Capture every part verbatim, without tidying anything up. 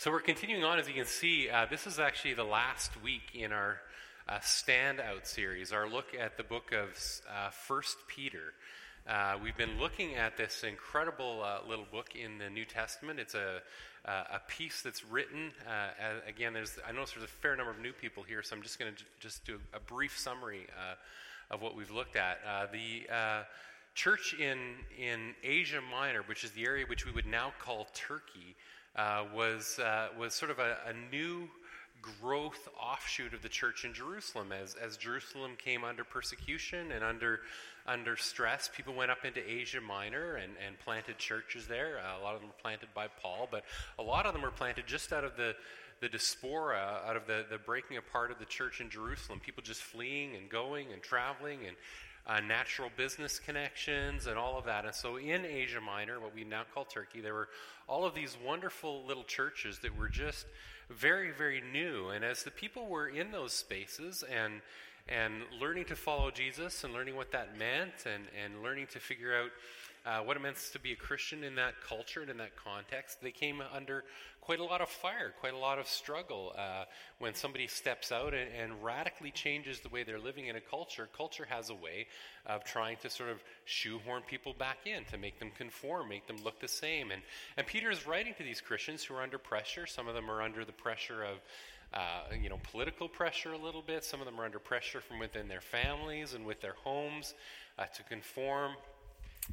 So we're continuing on. As you can see, uh, this is actually the last week in our uh, standout series, our look at the book of uh, First Peter. Uh, we've been looking at this incredible uh, little book in the New Testament. It's a uh, a piece that's written. Uh, again, there's I notice there's a fair number of new people here, so I'm just going to j- just do a brief summary uh, of what we've looked at. Uh, the uh, church in in Asia Minor, which is the area which we would now call Turkey, uh, was uh, was sort of a, a new growth offshoot of the church in Jerusalem. As as Jerusalem came under persecution and under under stress, people went up into Asia Minor and, and planted churches there. Uh, a lot of them were planted by Paul, but a lot of them were planted just out of the, the diaspora, out of the, the breaking apart of the church in Jerusalem. People just fleeing and going and traveling and uh, natural business connections and all of that. And so in Asia Minor, what we now call Turkey, there were all of these wonderful little churches that were just very, very new. And as the people were in those spaces and and learning to follow Jesus and learning what that meant and, and learning to figure out uh, what it meant to be a Christian in that culture and in that context, they came under quite a lot of fire, quite a lot of struggle. Uh, when somebody steps out and, and radically changes the way they're living in a culture, culture has a way of trying to sort of shoehorn people back in to make them conform, make them look the same. And, and Peter is writing to these Christians who are under pressure. Some of them are under the pressure of Uh, you know, political pressure a little bit. Some of them are under pressure from within their families and with their homes uh, to conform.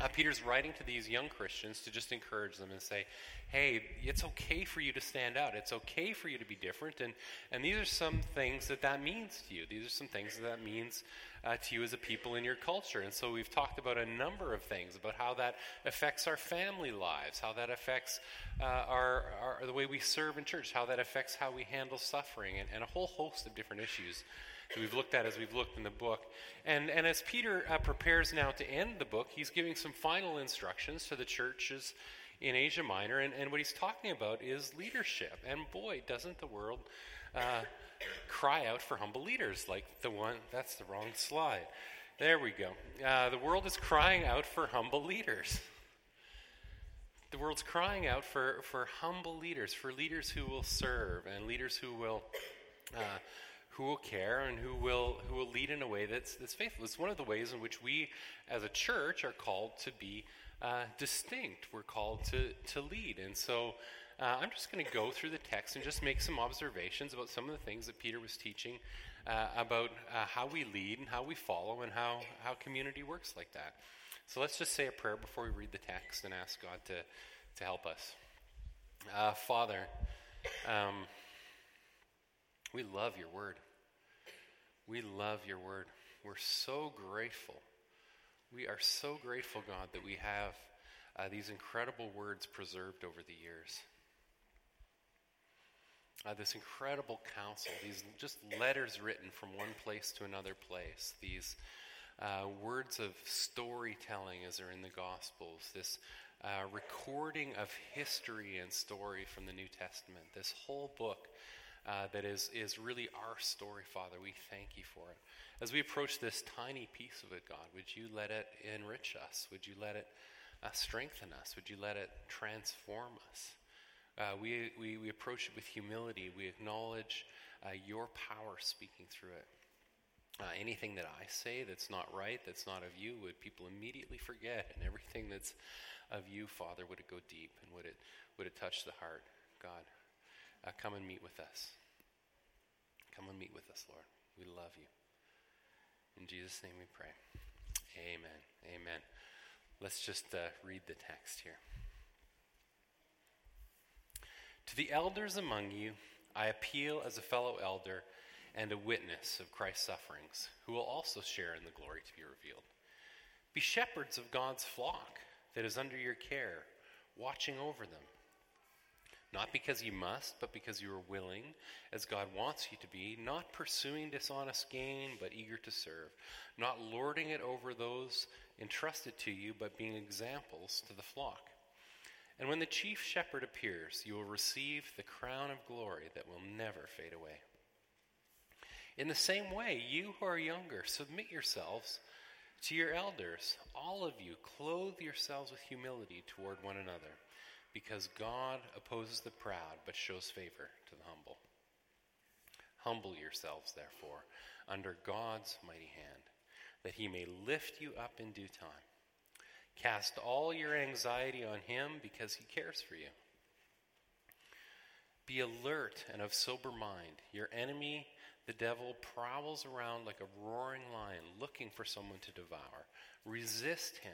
Uh, Peter's writing to these young Christians to just encourage them and say, hey, it's okay for you to stand out. It's okay for you to be different. And, and these are some things that that means to you. These are some things that that means uh, to you as a people in your culture. And so we've talked about a number of things, about how that affects our family lives, how that affects uh, our, our the way we serve in church, how that affects how we handle suffering, and, and a whole host of different issues that we've looked at as we've looked in the book. And and as Peter uh, prepares now to end the book, he's giving some final instructions to the churches in Asia Minor, and, and what he's talking about is leadership. And boy, doesn't the world uh, cry out for humble leaders, like the one, that's the wrong slide. There we go. Uh, the world is crying out for humble leaders. The world's crying out for, for humble leaders, for leaders who will serve and leaders who will... Uh, who will care and who will who will lead in a way that's, that's faithful. It's one of the ways in which we, as a church, are called to be uh, distinct. We're called to, to lead. And so uh, I'm just going to go through the text and just make some observations about some of the things that Peter was teaching uh, about uh, how we lead and how we follow and how, how community works like that. So let's just say a prayer before we read the text and ask God to, to help us. Uh, Father, um, we love your word. We love your word. We're so grateful. We are so grateful, God, that we have uh, these incredible words preserved over the years. Uh, this incredible counsel, these just letters written from one place to another place, these uh, words of storytelling as they're in the Gospels, this uh, recording of history and story from the New Testament, this whole book Uh, that is is really our story, Father. We thank you for it. As we approach this tiny piece of it, God, would you let it enrich us? Would you let it uh, strengthen us? Would you let it transform us? Uh, we, we we approach it with humility. We acknowledge uh, your power speaking through it. Uh, anything that I say that's not right, that's not of you, would people immediately forget? And everything that's of you, Father, would it go deep? And would it would it touch the heart, God? Uh, come and meet with us. Come and meet with us, Lord. We love you. In Jesus' name we pray. Amen. Amen. Let's just uh, read the text here. To the elders among you, I appeal as a fellow elder and a witness of Christ's sufferings, who will also share in the glory to be revealed. Be shepherds of God's flock that is under your care, watching over them. Not because you must, but because you are willing, as God wants you to be, not pursuing dishonest gain, but eager to serve, not lording it over those entrusted to you, but being examples to the flock. And when the chief shepherd appears, you will receive the crown of glory that will never fade away. In the same way, you who are younger, submit yourselves to your elders. All of you, clothe yourselves with humility toward one another. because God opposes the proud but shows favor to the humble. Humble yourselves, therefore, under God's mighty hand, that he may lift you up in due time. Cast all your anxiety on him because he cares for you. Be alert and of sober mind. Your enemy, the devil, prowls around like a roaring lion looking for someone to devour. Resist him,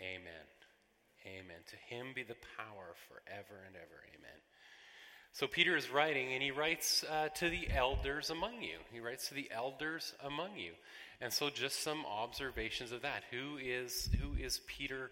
Amen. Amen. To him be the power forever and ever. Amen. So Peter is writing, and he writes uh, to the elders among you. He writes to the elders among you. And so just some observations of that. Who is who is Peter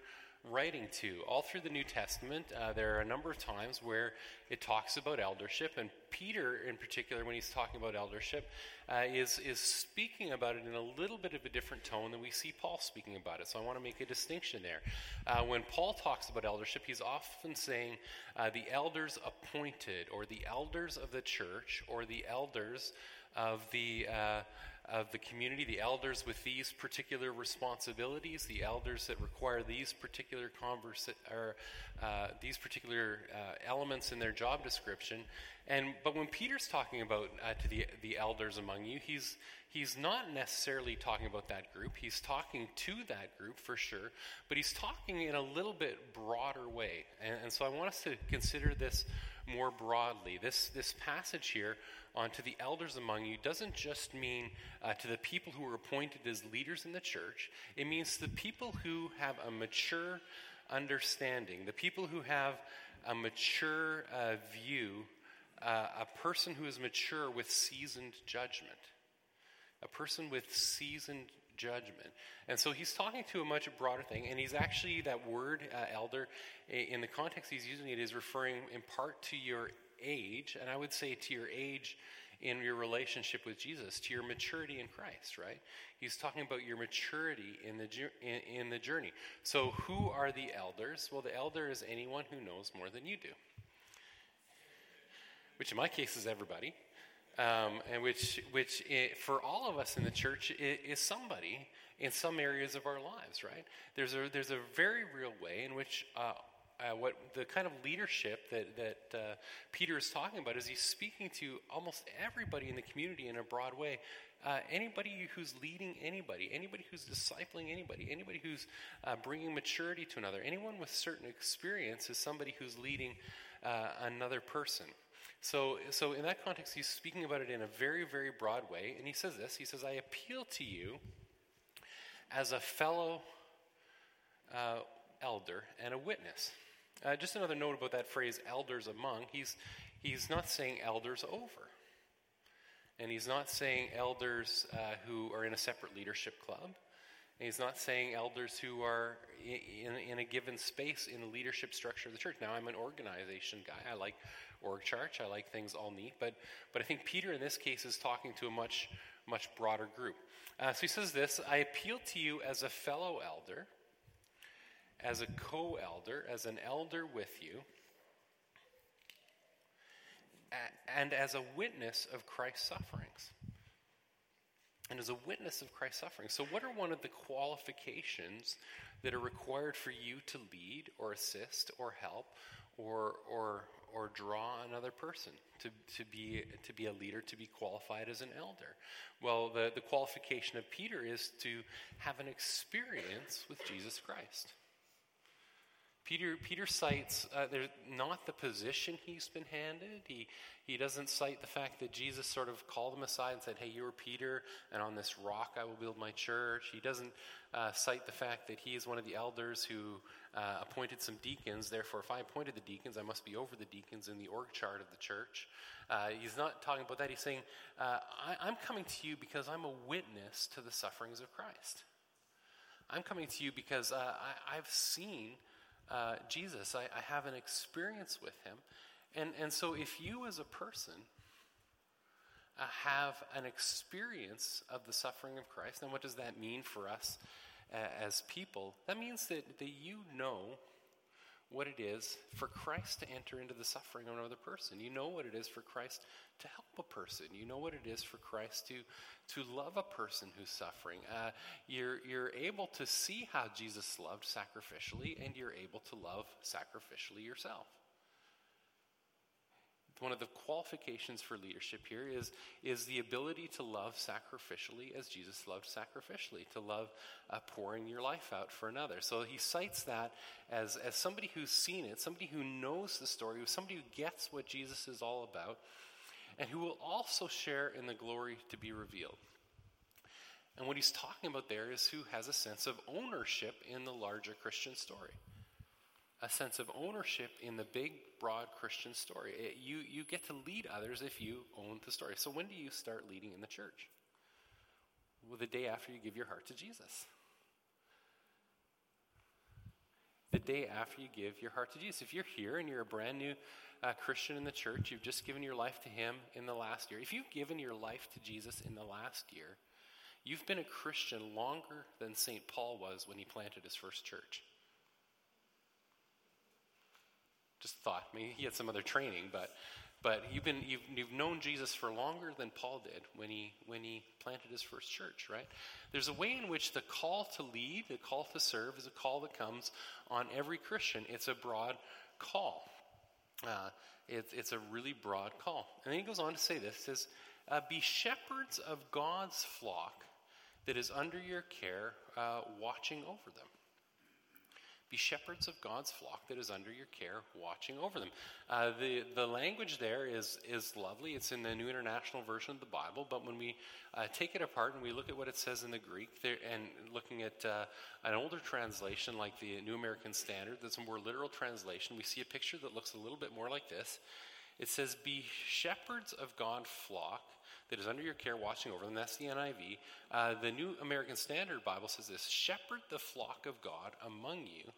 writing to? All through the New Testament, uh, there are a number of times where it talks about eldership, and Peter, in particular, when he's talking about eldership, uh, is, is speaking about it in a little bit of a different tone than we see Paul speaking about it. So I want to make a distinction there. Uh, when Paul talks about eldership, he's often saying uh, the elders appointed, or the elders of the church, or the elders of the uh, of the community, the elders with these particular responsibilities, the elders that require these particular conversa- or uh, these particular uh, elements in their job description. And but when Peter's talking about uh, to the the elders among you, he's he's not necessarily talking about that group. He's talking to that group for sure, but he's talking in a little bit broader way. And, and so I want us to consider this more broadly. This this passage here on to the elders among you doesn't just mean uh, to the people who are appointed as leaders in the church. It means the people who have a mature understanding, the people who have a mature uh, view, uh, a person who is mature with seasoned judgment, a person with seasoned judgment. And so he's talking to a much broader thing, and he's actually, that word uh, elder, in the context he's using it, is referring in part to your age, and I would say to your age in your relationship with Jesus, to your maturity in Christ, right? He's talking about your maturity in the ju- in, in the journey. So who are the elders? Well, the elder is anyone who knows more than you do, which in my case is everybody. Um, and which, which it, for all of us in the church, it, is somebody in some areas of our lives, right? There's a there's a very real way in which uh, uh, what the kind of leadership that that uh, Peter is talking about is he's speaking to almost everybody in the community in a broad way. Uh, anybody who's leading anybody, anybody who's discipling anybody, anybody who's uh, bringing maturity to another, anyone with certain experience is somebody who's leading uh, another person. So so in that context, he's speaking about it in a very, very broad way. And he says this. He says, I appeal to you as a fellow uh, elder and a witness. Uh, just another note about that phrase, elders among. He's he's not saying elders over. And he's not saying elders uh, who are in a separate leadership club. And he's not saying elders who are in, in a given space in the leadership structure of the church. Now, I'm an organization guy. I like org church. I like things all neat. But but I think Peter in this case is talking to a much, much broader group. Uh, so he says this, I appeal to you as a fellow elder, as a co-elder, as an elder with you, and as a witness of Christ's sufferings. And as a witness of Christ's suffering. So what are one of the qualifications that are required for you to lead or assist or help or or or draw another person to, to be to be a leader, to be qualified as an elder? Well, the, the qualification of Peter is to have an experience with Jesus Christ. Peter Peter cites uh, not the position he's been handed. He he doesn't cite the fact that Jesus sort of called him aside and said, hey, you are Peter, and on this rock I will build my church. He doesn't uh, cite the fact that he is one of the elders who uh, appointed some deacons. Therefore, if I appointed the deacons, I must be over the deacons in the org chart of the church. Uh, he's not talking about that. He's saying, uh, I, I'm coming to you because I'm a witness to the sufferings of Christ. I'm coming to you because uh, I, I've seen uh, Jesus. I, I have an experience with him. And, and so if you as a person uh, have an experience of the suffering of Christ, then what does that mean for us uh, as people? That means that, that you know what it is for Christ to enter into the suffering of another person. You know what it is for Christ to help a person. You know what it is for Christ to to love a person who's suffering. Uh, you're you're able to see how Jesus loved sacrificially, and you're able to love sacrificially yourself. One of the qualifications for leadership here is is the ability to love sacrificially as Jesus loved sacrificially, to love uh, pouring your life out for another. So he cites that as, as somebody who's seen it, somebody who knows the story, somebody who gets what Jesus is all about, and who will also share in the glory to be revealed. And what he's talking about there is who has a sense of ownership in the larger Christian story. A sense of ownership in the big, broad Christian story. It, you, you get to lead others if you own the story. So when do you start leading in the church? Well, the day after you give your heart to Jesus. The day after you give your heart to Jesus. If you're here and you're a brand new uh, Christian in the church, you've just given your life to him in the last year. If you've given your life to Jesus in the last year, you've been a Christian longer than Saint Paul was when he planted his first church. Just thought. I mean, he had some other training, but but you've been you've you've known Jesus for longer than Paul did when he when he planted his first church, right? There's a way in which the call to lead, the call to serve, is a call that comes on every Christian. It's a broad call. Uh, it's it's a really broad call. And then he goes on to say this: says, uh, "Be shepherds of God's flock that is under your care, uh, watching over them." Be shepherds of God's flock that is under your care, watching over them. Uh, the the language there is is lovely. It's in the New International Version of the Bible. But when we uh, take it apart and we look at what it says in the Greek, there, and looking at uh, an older translation like the New American Standard, that's a more literal translation, we see a picture that looks a little bit more like this. It says, "Be shepherds of God's flock that is under your care, watching over them." That's the N I V. Uh, the New American Standard Bible says this: "Shepherd the flock of God among you,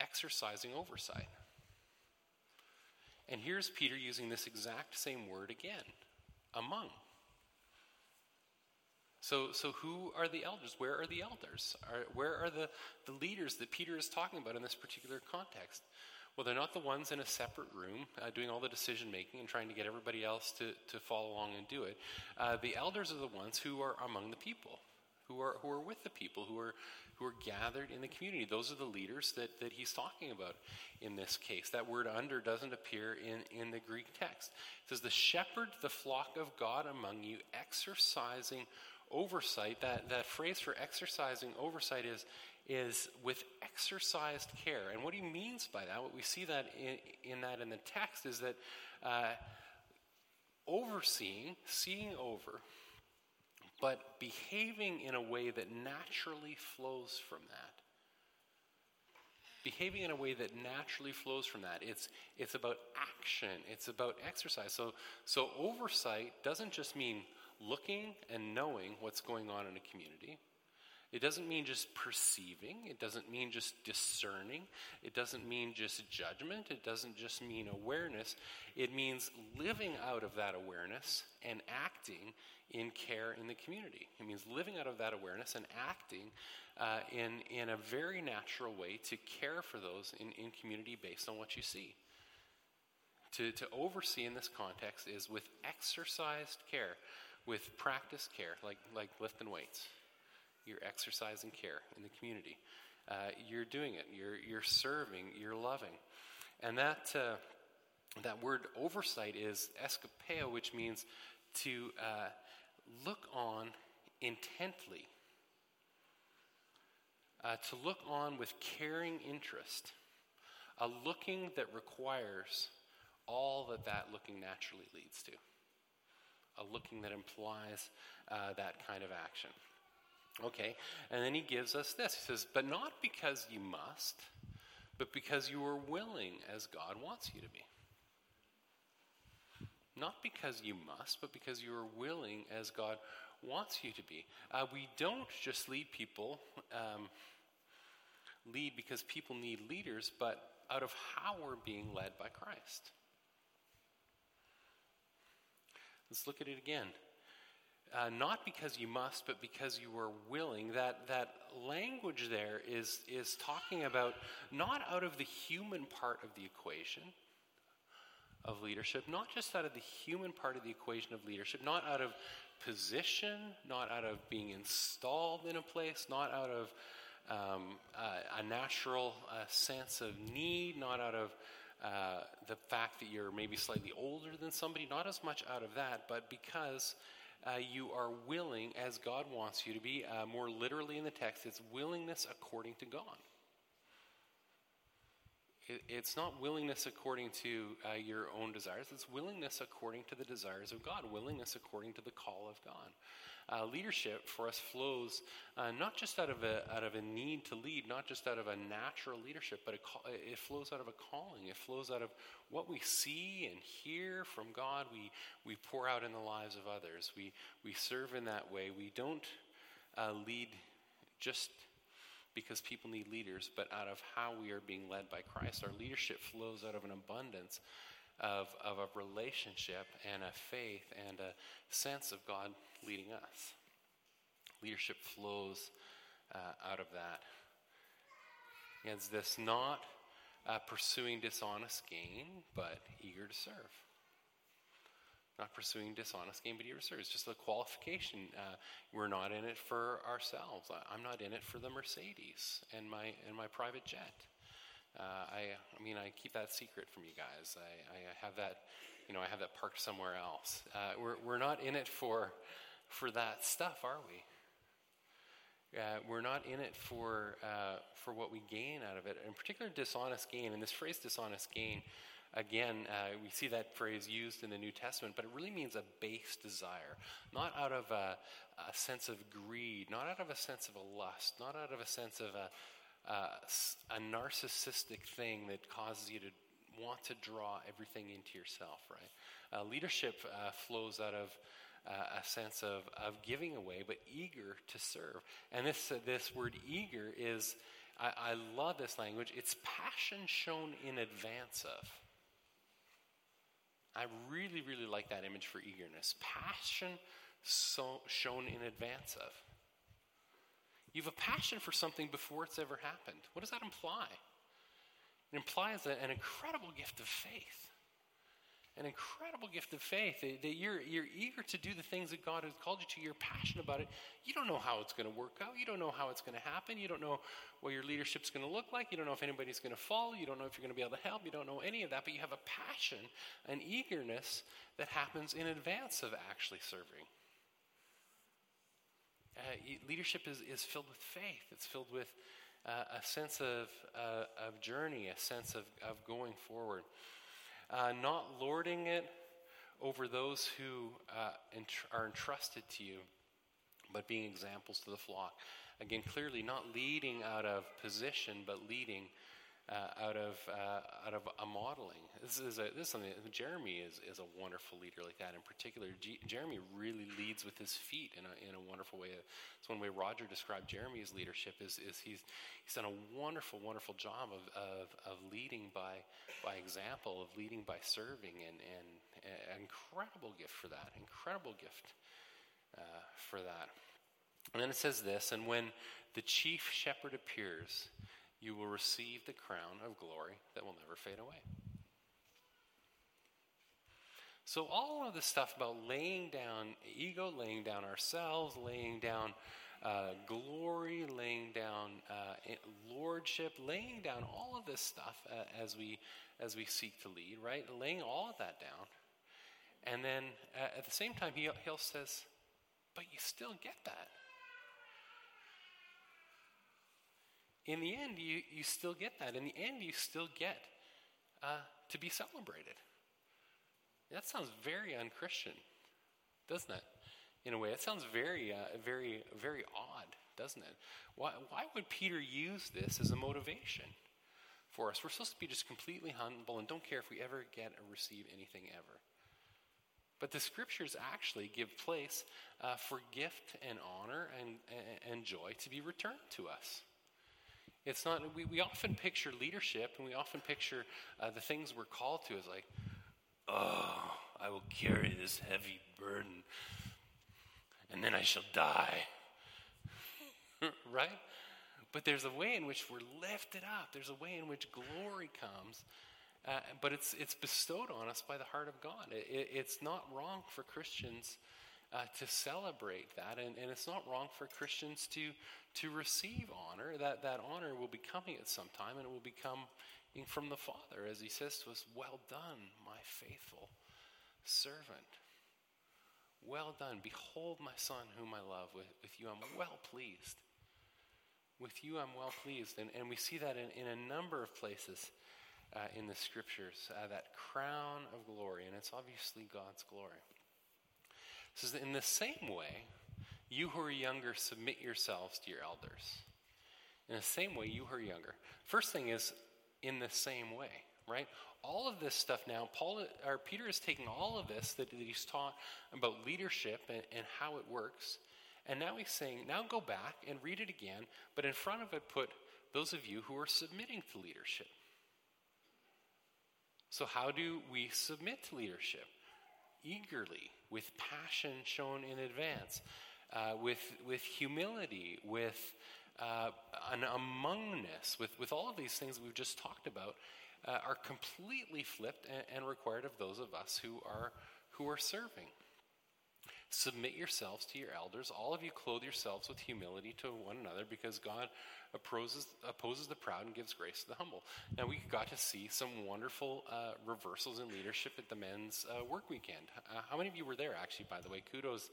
exercising oversight." And here's Peter using this exact same word again: among. So, so who are the elders? Where are the elders? Are, where are the, the leaders that Peter is talking about in this particular context? Well, they're not the ones in a separate room uh, doing all the decision-making and trying to get everybody else to, to follow along and do it. Uh, the elders are the ones who are among the people, who are who are with the people, who are who are gathered in the community. Those are the leaders that, that he's talking about in this case. That word "under" doesn't appear in, in the Greek text. It says, "The shepherd, the flock of God among you, exercising oversight." That, that phrase for exercising oversight is... is with exercised care. And what he means by that, what we see that in, in that in the text, is that uh, overseeing, seeing over, but behaving in a way that naturally flows from that. Behaving in a way that naturally flows from that. It's it's about action. It's about exercise. So so oversight doesn't just mean looking and knowing what's going on in a community. It doesn't mean just perceiving. It doesn't mean just discerning. It doesn't mean just judgment. It doesn't just mean awareness. It means living out of that awareness and acting in care in the community. It means living out of that awareness and acting uh, in, in a very natural way to care for those in, in community based on what you see. To, to oversee in this context is with exercised care, with practiced care, like, like lifting weights. You're exercising care in the community. Uh, you're doing it. You're you're serving. You're loving, and that uh, that word "oversight" is eskapeo, which means to uh, look on intently, uh, to look on with caring interest, a looking that requires all that that looking naturally leads to, a looking that implies uh, that kind of action. Okay, and then he gives us this. He says, "But not because you must, but because you are willing as God wants you to be." Not because you must, but because you are willing as God wants you to be. Uh, we don't just lead people um, lead because people need leaders, but out of how we're being led by Christ. Let's look at it again. Uh, not because you must, but because you are willing. That that language there is is talking about not out of the human part of the equation of leadership, not just out of the human part of the equation of leadership, not out of position, not out of being installed in a place, not out of um, uh, a natural uh, sense of need, not out of uh, the fact that you're maybe slightly older than somebody, not as much out of that, but because Uh, you are willing as God wants you to be. Uh, more literally in the text, it's willingness according to God. It, it's not willingness according to uh, your own desires. It's willingness according to the desires of God, willingness according to the call of God. Uh, leadership for us flows uh, not just out of a out of a need to lead, not just out of a natural leadership, but a call, it flows out of a calling. It flows out of what we see and hear from God. We we pour out in the lives of others. We we serve in that way. We don't uh, lead just because people need leaders, but out of how we are being led by Christ. Our leadership flows out of an abundance of of a relationship and a faith and a sense of God leading us. Leadership flows uh, out of that. And it's this not uh, pursuing dishonest gain, but eager to serve. Not pursuing dishonest gain, but eager to serve. It's just a qualification. Uh, we're not in it for ourselves. I'm not in it for the Mercedes and my and my private jet. Uh, I, I mean, I keep that secret from you guys. I, I have that, you know, I have that parked somewhere else. Uh, we're we're not in it for, for that stuff, are we? Uh, we're not in it for uh, for what we gain out of it, in particular dishonest gain. And this phrase dishonest gain, again, uh, we see that phrase used in the New Testament, but it really means a base desire, not out of a, a sense of greed, not out of a sense of a lust, not out of a sense of a Uh, a narcissistic thing that causes you to want to draw everything into yourself, right? Uh, leadership uh, flows out of uh, a sense of, of giving away, but eager to serve. And this uh, this word eager is, I, I love this language, it's passion shown in advance of. I really, really like that image for eagerness. Passion so, shown in advance of. You have a passion for something before it's ever happened. What does that imply? It implies a, an incredible gift of faith. An incredible gift of faith that, that you're, you're eager to do the things that God has called you to. You're passionate about it. You don't know how it's going to work out. You don't know how it's going to happen. You don't know what your leadership's going to look like. You don't know if anybody's going to follow. You don't know if you're going to be able to help. You don't know any of that, but you have a passion, an eagerness that happens in advance of actually serving. Uh, leadership is, is filled with faith. It's filled with uh, a sense of uh, of journey, a sense of, of going forward. Uh, not lording it over those who uh, entr- are entrusted to you, but being examples to the flock. Again, clearly not leading out of position, but leading uh, out of uh, out of a modeling. This is a, this is something. Jeremy is, is a wonderful leader like that. In particular, G- Jeremy really leads with his feet in a in a wonderful way. It's one way Roger described Jeremy's leadership is is he's he's done a wonderful wonderful job of of, of leading by by example, of leading by serving, and and an incredible gift for that. Incredible gift uh, for that. And then it says this, and when the chief shepherd appears, you will receive the crown of glory that will never fade away. So all of this stuff about laying down ego, laying down ourselves, laying down uh, glory, laying down uh, lordship, laying down all of this stuff uh, as we as we seek to lead, right? Laying all of that down. And then uh, at the same time, he, he says, but you still get that. In the end, you, you still get that. In the end, you still get uh, to be celebrated. That sounds very un-Christian, doesn't it? In a way, it sounds very, uh, very, very odd, doesn't it? Why, why would Peter use this as a motivation for us? We're supposed to be just completely humble and don't care if we ever get or receive anything ever. But the scriptures actually give place uh, for gift and honor and, and, and joy to be returned to us. It's not, we, we often picture leadership, and we often picture uh, the things we're called to as like, oh, I will carry this heavy burden, and then I shall die. Right? But there's a way in which we're lifted up. There's a way in which glory comes, uh, but it's it's bestowed on us by the heart of God. It, it, it's not wrong for Christians uh, to celebrate that, and, and it's not wrong for Christians to to receive honor. That that honor will be coming at some time, and it will be coming from the Father, as He says to us, "Well done, my faithful servant. Well done. Behold my son whom I love. With, with you I'm well pleased. With you I'm well pleased." And, and we see that in, in a number of places uh, in the scriptures, uh, that crown of glory. And it's obviously God's glory. It says, in the same way, you who are younger, submit yourselves to your elders. In the same way, you who are younger. First thing is, in the same way, right? All of this stuff now, Paul or Peter is taking all of this that he's taught about leadership and, and how it works, and now he's saying, now go back and read it again, but in front of it put those of you who are submitting to leadership. So how do we submit to leadership? Eagerly, with passion shown in advance, uh, with with humility, with uh, an amongness, with, with all of these things we've just talked about, uh, are completely flipped and, and required of those of us who are who are serving. Submit yourselves to your elders. All of you clothe yourselves with humility to one another, because God opposes, opposes the proud and gives grace to the humble. Now, we got to see some wonderful uh, reversals in leadership at the men's uh, work weekend. Uh, how many of you were there, actually, by the way? Kudos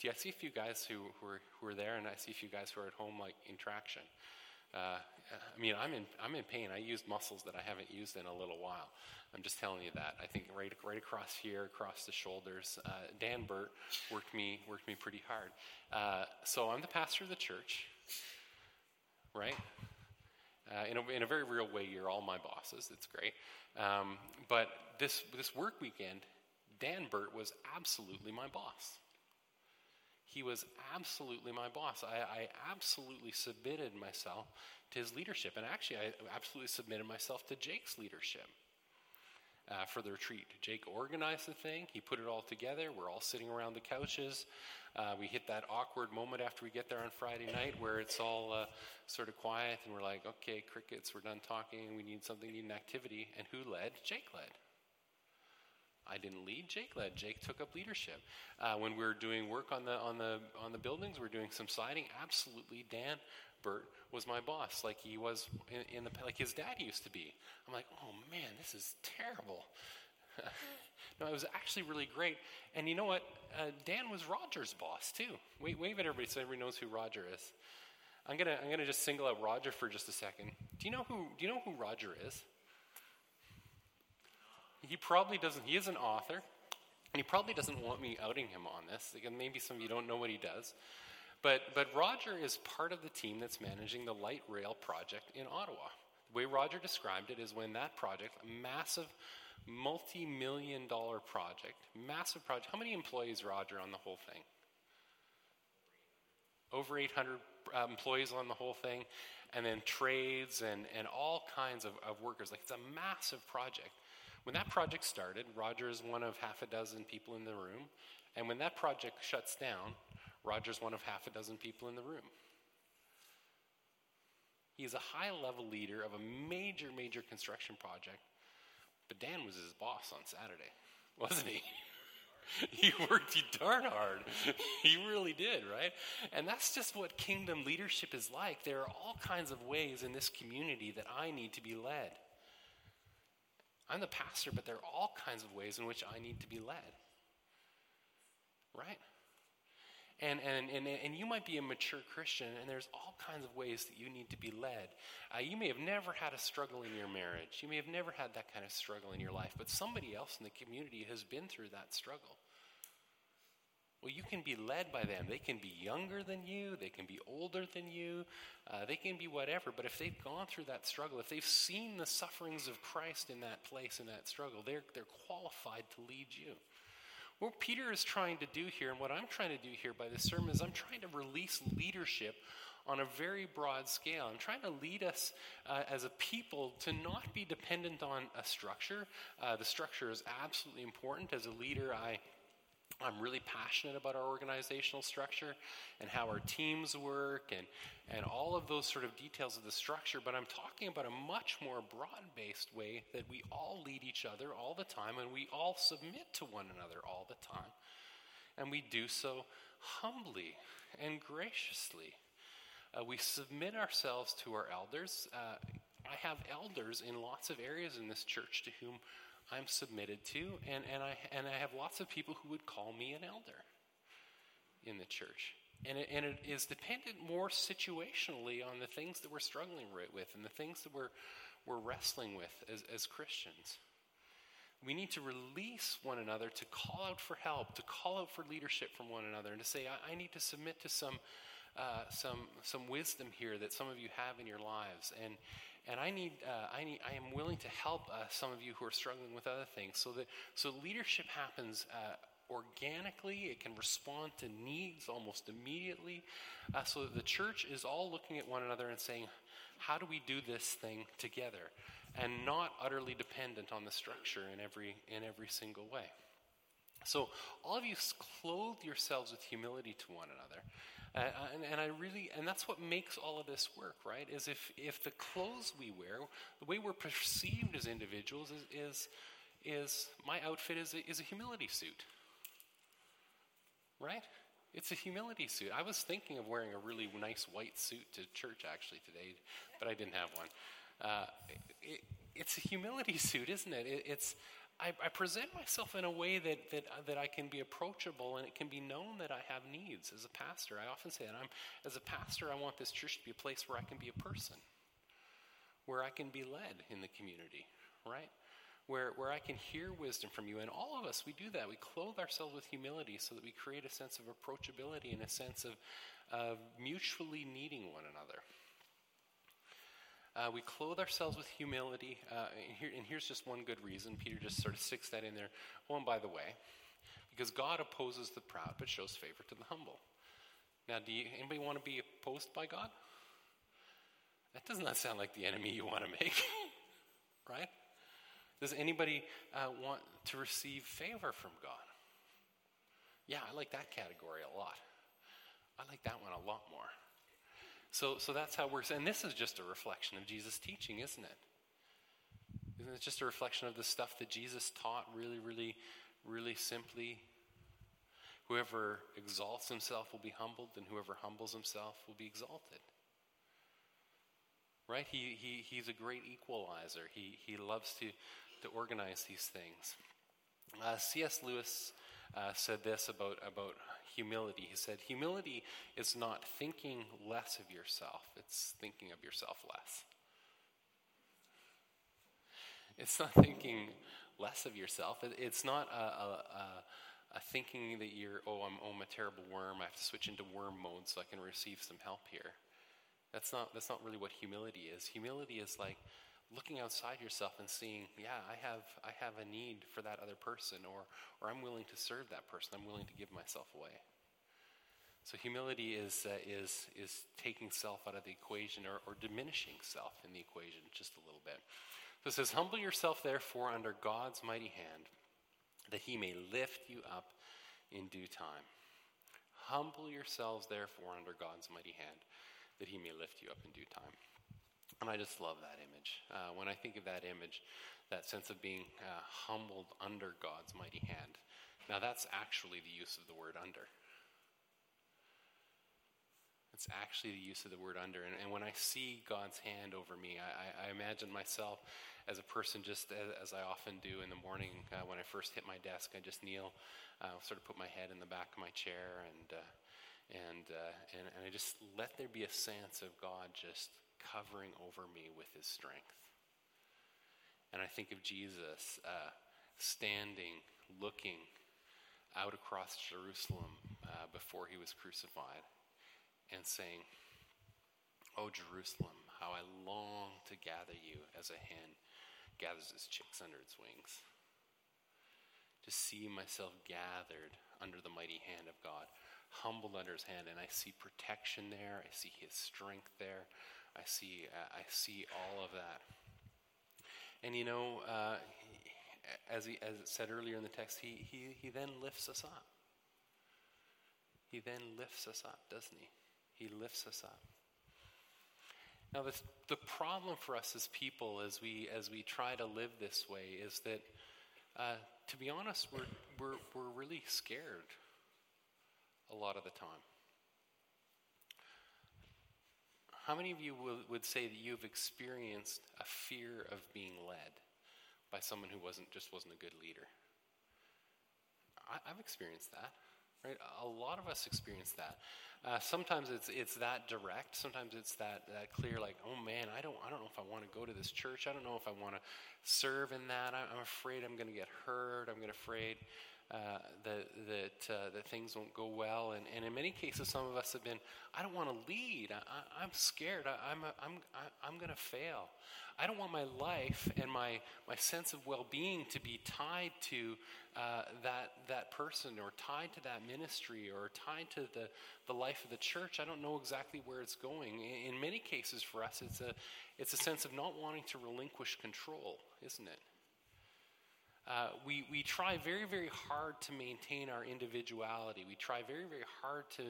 to you. I see a few guys who, who, were, who were there, and I see a few guys who are at home, like, in traction. Uh, I mean, I'm in I'm in pain. I used muscles that I haven't used in a little while. I'm just telling you that. I think right right across here, across the shoulders. Uh, Dan Burt worked me worked me pretty hard. Uh, so I'm the pastor of the church, right? Uh, in a in a very real way, you're all my bosses. It's great. Um, but this this work weekend, Dan Burt was absolutely my boss. He was absolutely my boss. I, I absolutely submitted myself to his leadership. And actually, I absolutely submitted myself to Jake's leadership uh, for the retreat. Jake organized the thing. He put it all together. We're all sitting around the couches. Uh, we hit that awkward moment after we get there on Friday night where it's all uh, sort of quiet. And we're like, okay, crickets, we're done talking. We need something, we need an activity. And who led? Jake led. I didn't lead. Jake led. Jake took up leadership. Uh, when we were doing work on the on the on the buildings, we were doing some siding. Absolutely, Dan Burt was my boss, like he was in, in the like his dad used to be. I'm like, oh man, this is terrible. No, it was actually really great. And you know what? Uh, Dan was Roger's boss too. Wait, wave at everybody so everybody knows who Roger is. I'm gonna I'm gonna just single out Roger for just a second. Do you know who Do you know who Roger is? He probably doesn't, he is an author, and he probably doesn't want me outing him on this. Maybe some of you don't know what he does. But but Roger is part of the team that's managing the light rail project in Ottawa. The way Roger described it is when that project, a massive multi-million dollar project, massive project. How many employees, Roger, on the whole thing? Over eight hundred uh, employees on the whole thing, and then trades and, and all kinds of, of workers. Like, it's a massive project. When that project started, Roger is one of half a dozen people in the room. And when that project shuts down, Roger's one of half a dozen people in the room. He is a high-level leader of a major, major construction project. But Dan was his boss on Saturday, wasn't he? He worked darn hard. He really did, right? And that's just what kingdom leadership is like. There are all kinds of ways in this community that I need to be led. I'm the pastor, but there are all kinds of ways in which I need to be led, right? And and and, and you might be a mature Christian, and there's all kinds of ways that you need to be led. Uh, you may have never had a struggle in your marriage. You may have never had that kind of struggle in your life, but somebody else in the community has been through that struggle. Well, you can be led by them. They can be younger than you. They can be older than you. Uh, they can be whatever. But if they've gone through that struggle, if they've seen the sufferings of Christ in that place, in that struggle, they're, they're qualified to lead you. What Peter is trying to do here, and what I'm trying to do here by this sermon, is I'm trying to release leadership on a very broad scale. I'm trying to lead us uh, as a people to not be dependent on a structure. Uh, the structure is absolutely important. As a leader, I, I'm really passionate about our organizational structure and how our teams work and, and all of those sort of details of the structure, but I'm talking about a much more broad-based way that we all lead each other all the time, and we all submit to one another all the time. And we do so humbly and graciously. Uh, we submit ourselves to our elders. Uh, I have elders in lots of areas in this church to whom I'm submitted to, and, and I and I have lots of people who would call me an elder in the church. And it, and it is dependent more situationally on the things that we're struggling right with and the things that we're we're wrestling with as, as Christians. We need to release one another to call out for help, to call out for leadership from one another, and to say, I, I need to submit to some uh, some some wisdom here that some of you have in your lives, and. And I need, uh, I need, I am willing to help uh, some of you who are struggling with other things. So that, so leadership happens uh, organically. It can respond to needs almost immediately. Uh, so that the church is all looking at one another and saying, "How do we do this thing together?" And not utterly dependent on the structure in every in every single way. So all of you clothe yourselves with humility to one another. Uh, and, and I really, and that's what makes all of this work, right? Is if, if the clothes we wear, the way we're perceived as individuals is is, is my outfit is a, is a humility suit, right? It's a humility suit. I was thinking of wearing a really nice white suit to church actually today, but I didn't have one. Uh, it, it's a humility suit, isn't it? it it's I, I present myself in a way that that that I can be approachable, and it can be known that I have needs. As a pastor, I often say that I'm, as a pastor, I want this church to be a place where I can be a person, where I can be led in the community, right? Where where I can hear wisdom from you. And all of us, we do that. We clothe ourselves with humility so that we create a sense of approachability and a sense of of mutually needing one another. Uh, we clothe ourselves with humility, uh, and, here, and here's just one good reason. Peter just sort of sticks that in there. Oh, and by the way, because God opposes the proud but shows favor to the humble. Now, do you, anybody want to be opposed by God? That does not sound like the enemy you want to make, right? Does anybody uh, want to receive favor from God? Yeah, I like that category a lot. I like that one a lot more. So so that's how we're, and this is just a reflection of Jesus' teaching, isn't it? Isn't it just a reflection of the stuff that Jesus taught really, really, really simply? Whoever exalts himself will be humbled, and whoever humbles himself will be exalted. Right? He he he's a great equalizer. He he loves to, to organize these things. Uh, C S Lewis uh, said this about about humility. He said, humility is not thinking less of yourself. It's thinking of yourself less. It's not thinking less of yourself. It, it's not a, a, a, a thinking that you're, oh, I'm, oh, I'm a terrible worm. I have to switch into worm mode so I can receive some help here. That's not, that's not really what humility is. Humility is like looking outside yourself and seeing, yeah, I have I have a need for that other person, or or I'm willing to serve that person. I'm willing to give myself away. So humility is uh, is is taking self out of the equation, or, or diminishing self in the equation just a little bit. So it says, humble yourself therefore under God's mighty hand, that he may lift you up in due time. Humble yourselves therefore under God's mighty hand, that he may lift you up in due time. And I just love that image. Uh, when I think of that image, that sense of being uh, humbled under God's mighty hand. Now that's actually the use of the word under. It's actually the use of the word under. And, and when I see God's hand over me, I, I imagine myself as a person, just as, as I often do in the morning uh, when I first hit my desk, I just kneel, uh, sort of put my head in the back of my chair, and, uh, and, uh, and, and I just let there be a sense of God just covering over me with his strength. And I think of Jesus uh, standing, looking out across Jerusalem uh, before he was crucified and saying, "Oh Jerusalem, how I long to gather you as a hen gathers its chicks under its wings." to see myself gathered under the mighty hand of God, humbled under his hand, and I see protection there, I see his strength there, I see uh, I see all of that. And you know, uh, as he as it said earlier in the text, he he he then lifts us up. He then lifts us up, doesn't he? He lifts us up. Now, the the problem for us as people, as we as we try to live this way, is that, uh, to be honest, we're we're we're really scared a lot of the time. How many of you will, would say that you've experienced a fear of being led by someone who wasn't just wasn't a good leader? I, I've experienced that, right? A lot of us experience that. Uh, sometimes it's it's that direct. Sometimes it's that, that clear, like, oh man, I don't I don't know if I want to go to this church. I don't know if I want to serve in that. I'm, I'm afraid I'm going to get hurt. I'm gonna afraid uh, that that uh, that things won't go well. And, and in many cases, some of us have been, I don't want to lead. I, I, I'm scared. I, I'm a, I'm I, I'm gonna fail. I don't want my life and my my sense of well-being to be tied to uh, that that person, or tied to that ministry, or tied to the the life of the church. I don't know exactly where it's going. In, in many cases for us, it's a it's a sense of not wanting to relinquish control, isn't it? Uh, we we try very, very hard to maintain our individuality. We try very, very hard to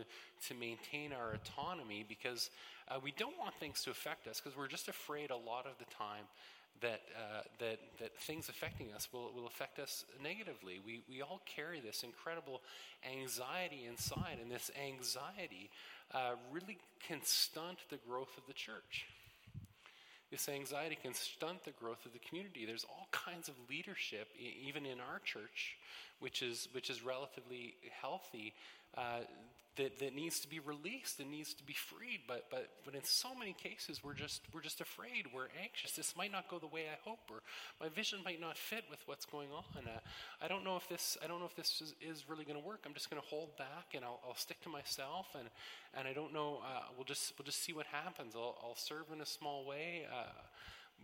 to maintain our autonomy, because uh, we don't want things to affect us, because we're just afraid a lot of the time that uh, that that things affecting us will, will affect us negatively. We we all carry this incredible anxiety inside, and this anxiety uh, really can stunt the growth of the church. This anxiety can stunt the growth of the community. There's all kinds of leadership, I- even in our church, which is which is relatively healthy, uh, that that needs to be released and needs to be freed. But but but in so many cases, we're just we're just afraid. We're anxious. This might not go the way I hope, or my vision might not fit with what's going on. Uh, I don't know if this I don't know if this is, is really going to work. I'm just going to hold back, and I'll, I'll stick to myself. And and I don't know. Uh, we'll just we'll just see what happens. I'll, I'll serve in a small way. Uh,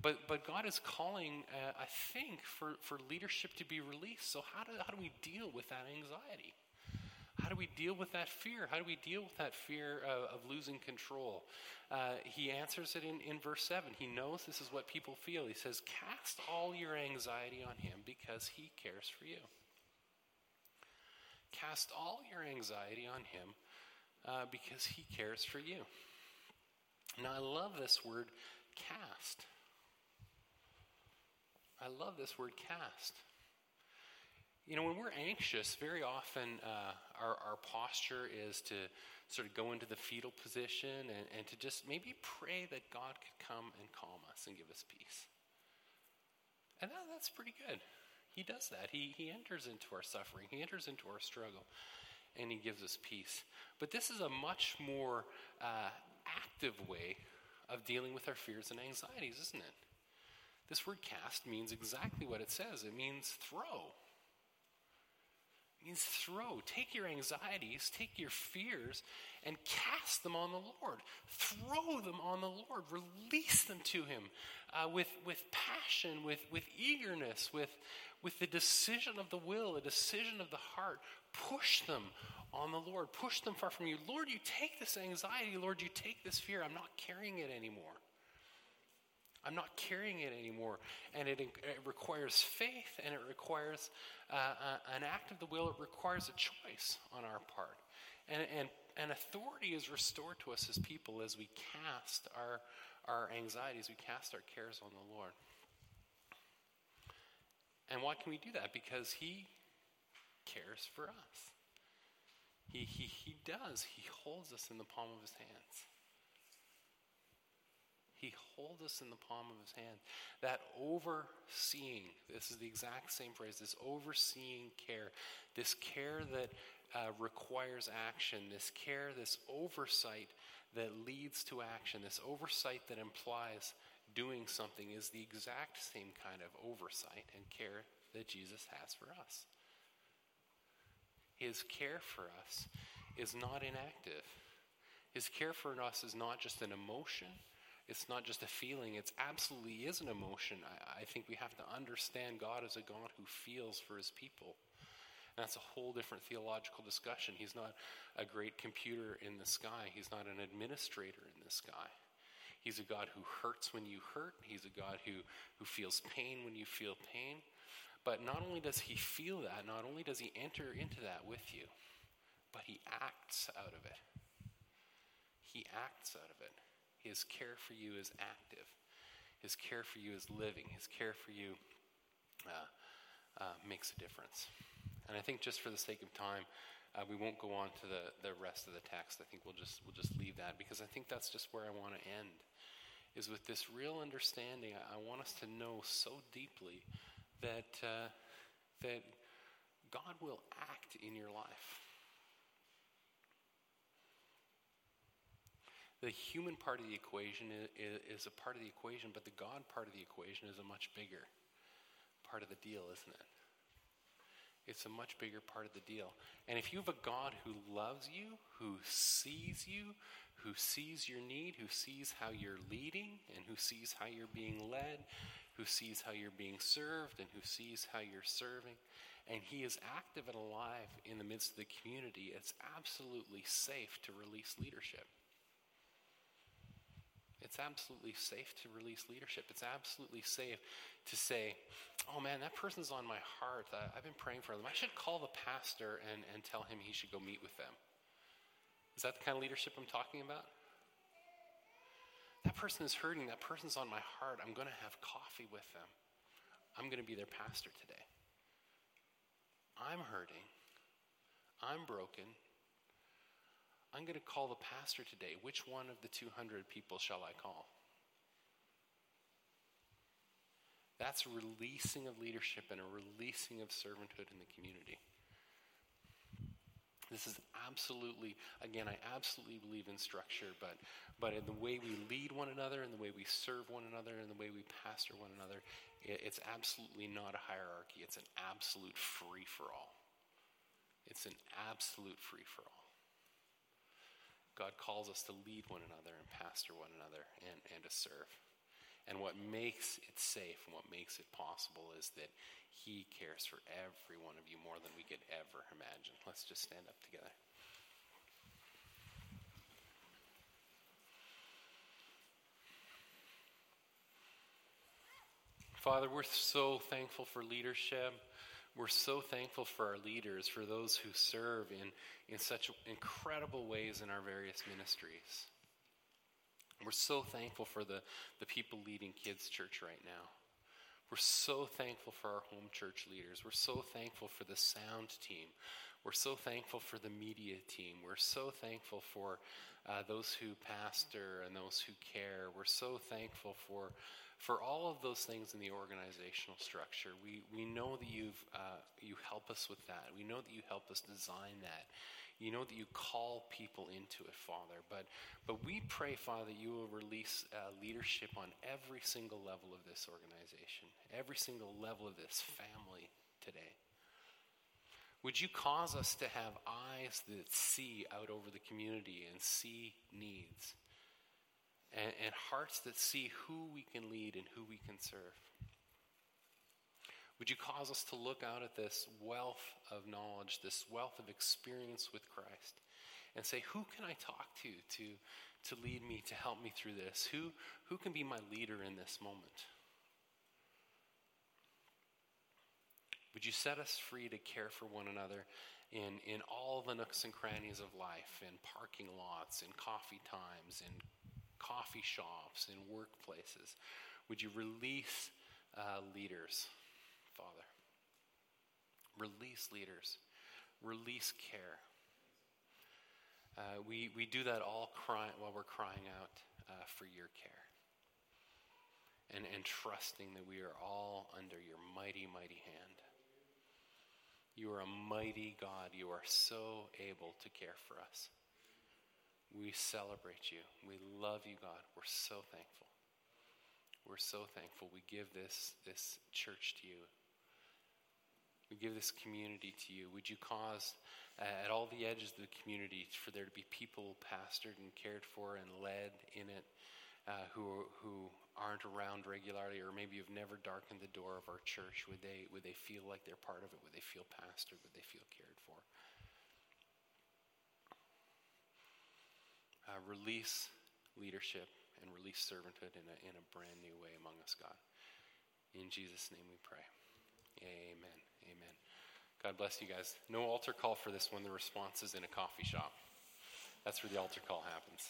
But but God is calling, uh, I think, for, for leadership to be released. So how do how do we deal with that anxiety? How do we deal with that fear? How do we deal with that fear of, of losing control? Uh, he answers it in, in verse seven. He knows this is what people feel. He says, cast all your anxiety on him because he cares for you. Cast all your anxiety on him uh, because he cares for you. Now, I love this word, cast. I love this word, cast. You know, when we're anxious, very often uh, our, our posture is to sort of go into the fetal position and, and to just maybe pray that God could come and calm us and give us peace. And that, that's pretty good. He does that. He, he enters into our suffering. He enters into our struggle, and he gives us peace. But this is a much more uh, active way of dealing with our fears and anxieties, isn't it? This word cast means exactly what it says. It means throw. It means throw. Take your anxieties, take your fears, and cast them on the Lord. Throw them on the Lord. Release them to him uh, with, with passion, with, with eagerness, with, with the decision of the will, a decision of the heart. Push them on the Lord. Push them far from you. Lord, you take this anxiety. Lord, you take this fear. I'm not carrying it anymore. I'm not carrying it anymore. And it, it requires faith, and it requires uh, a, an act of the will. It requires a choice on our part. And, and, and authority is restored to us as people as we cast our, our anxieties, we cast our cares on the Lord. And why can we do that? Because he cares for us. He, he, he does. He holds us in the palm of his hands. He holds us in the palm of his hand. That overseeing, this is the exact same phrase, this overseeing care, this care that uh, requires action, this care, this oversight that leads to action, this oversight that implies doing something is the exact same kind of oversight and care that Jesus has for us. His care for us is not inactive. His care for us is not just an emotion. It's not just a feeling. It absolutely is an emotion. I, I think we have to understand God as a God who feels for his people, That's a whole different theological discussion. He's not a great computer in the sky. He's not an administrator in the sky. He's a God who hurts when you hurt. He's a God who, who feels pain when you feel pain. But not only does he feel that, not only does he enter into that with you, but he acts out of it. He acts out of it. His care for you is active. His care for you is living. His care for you uh, uh, makes a difference. And I think just for the sake of time, uh, we won't go on to the, the rest of the text. I think we'll just we'll just leave that, because I think that's just where I want to end, is with this real understanding. I, I want us to know so deeply that uh, that God will act in your life. The human part of the equation is, is a part of the equation, but the God part of the equation is a much bigger part of the deal, isn't it? It's a much bigger part of the deal. And if you have a God who loves you, who sees you, who sees your need, who sees how you're leading, and who sees how you're being led, who sees how you're being served, and who sees how you're serving, and he is active and alive in the midst of the community, it's absolutely safe to release leadership. It's absolutely safe to release leadership. It's absolutely safe to say, oh man, that person's on my heart. I, I've been praying for them. I should call the pastor and, and tell him he should go meet with them. Is that the kind of leadership I'm talking about? That person is hurting. That person's on my heart. I'm going to have coffee with them. I'm going to be their pastor today. I'm hurting. I'm broken. I'm going to call the pastor today. Which one of the two hundred people shall I call? That's releasing of leadership and a releasing of servanthood in the community. This is absolutely, again, I absolutely believe in structure, but but in the way we lead one another, in the way we serve one another, in the way we pastor one another, it, it's absolutely not a hierarchy. It's an absolute free-for-all. It's an absolute free-for-all. God calls us to lead one another and pastor one another and, and to serve. And what makes it safe and what makes it possible is that he cares for every one of you more than we could ever imagine. Let's just stand up together. Father, we're so thankful for leadership. We're so thankful for our leaders, for those who serve in, in such incredible ways in our various ministries. We're so thankful for the, the people leading kids' church right now. We're so thankful for our home church leaders. We're so thankful for the sound team. We're so thankful for the media team. We're so thankful for uh, those who pastor and those who care. We're so thankful for for all of those things in the organizational structure. We we know that you've uh, you help us with that. We know that you help us design that. You know that you call people into it, Father. But but we pray, Father, that you will release uh, leadership on every single level of this organization, every single level of this family today. Would you cause us to have eyes that see out over the community and see needs, and, and hearts that see who we can lead and who we can serve? Would you cause us to look out at this wealth of knowledge, this wealth of experience with Christ, and say, who can I talk to to, to lead me, to help me through this? Who, who can be my leader in this moment? Would you set us free to care for one another in, in all the nooks and crannies of life, in parking lots, in coffee times, in coffee shops, in workplaces? Would you release uh, leaders? Father, release leaders, release care. Uh, we we do that all crying while we're crying out uh, for your care, and and trusting that we are all under your mighty, mighty hand. You are a mighty God. You are so able to care for us. We celebrate you. We love you, God. We're so thankful. We're so thankful. We give this this church to you. We give this community to you. Would you cause uh, at all the edges of the community for there to be people pastored and cared for and led in it uh, who, who aren't around regularly, or maybe you've never darkened the door of our church, would they would they feel like they're part of it? Would they feel pastored? Would they feel cared for? Uh, release leadership and release servanthood in a in a brand new way among us, God. In Jesus' name we pray. Amen. Amen. God bless you guys. No altar call for this one. The response is in a coffee shop. That's where the altar call happens.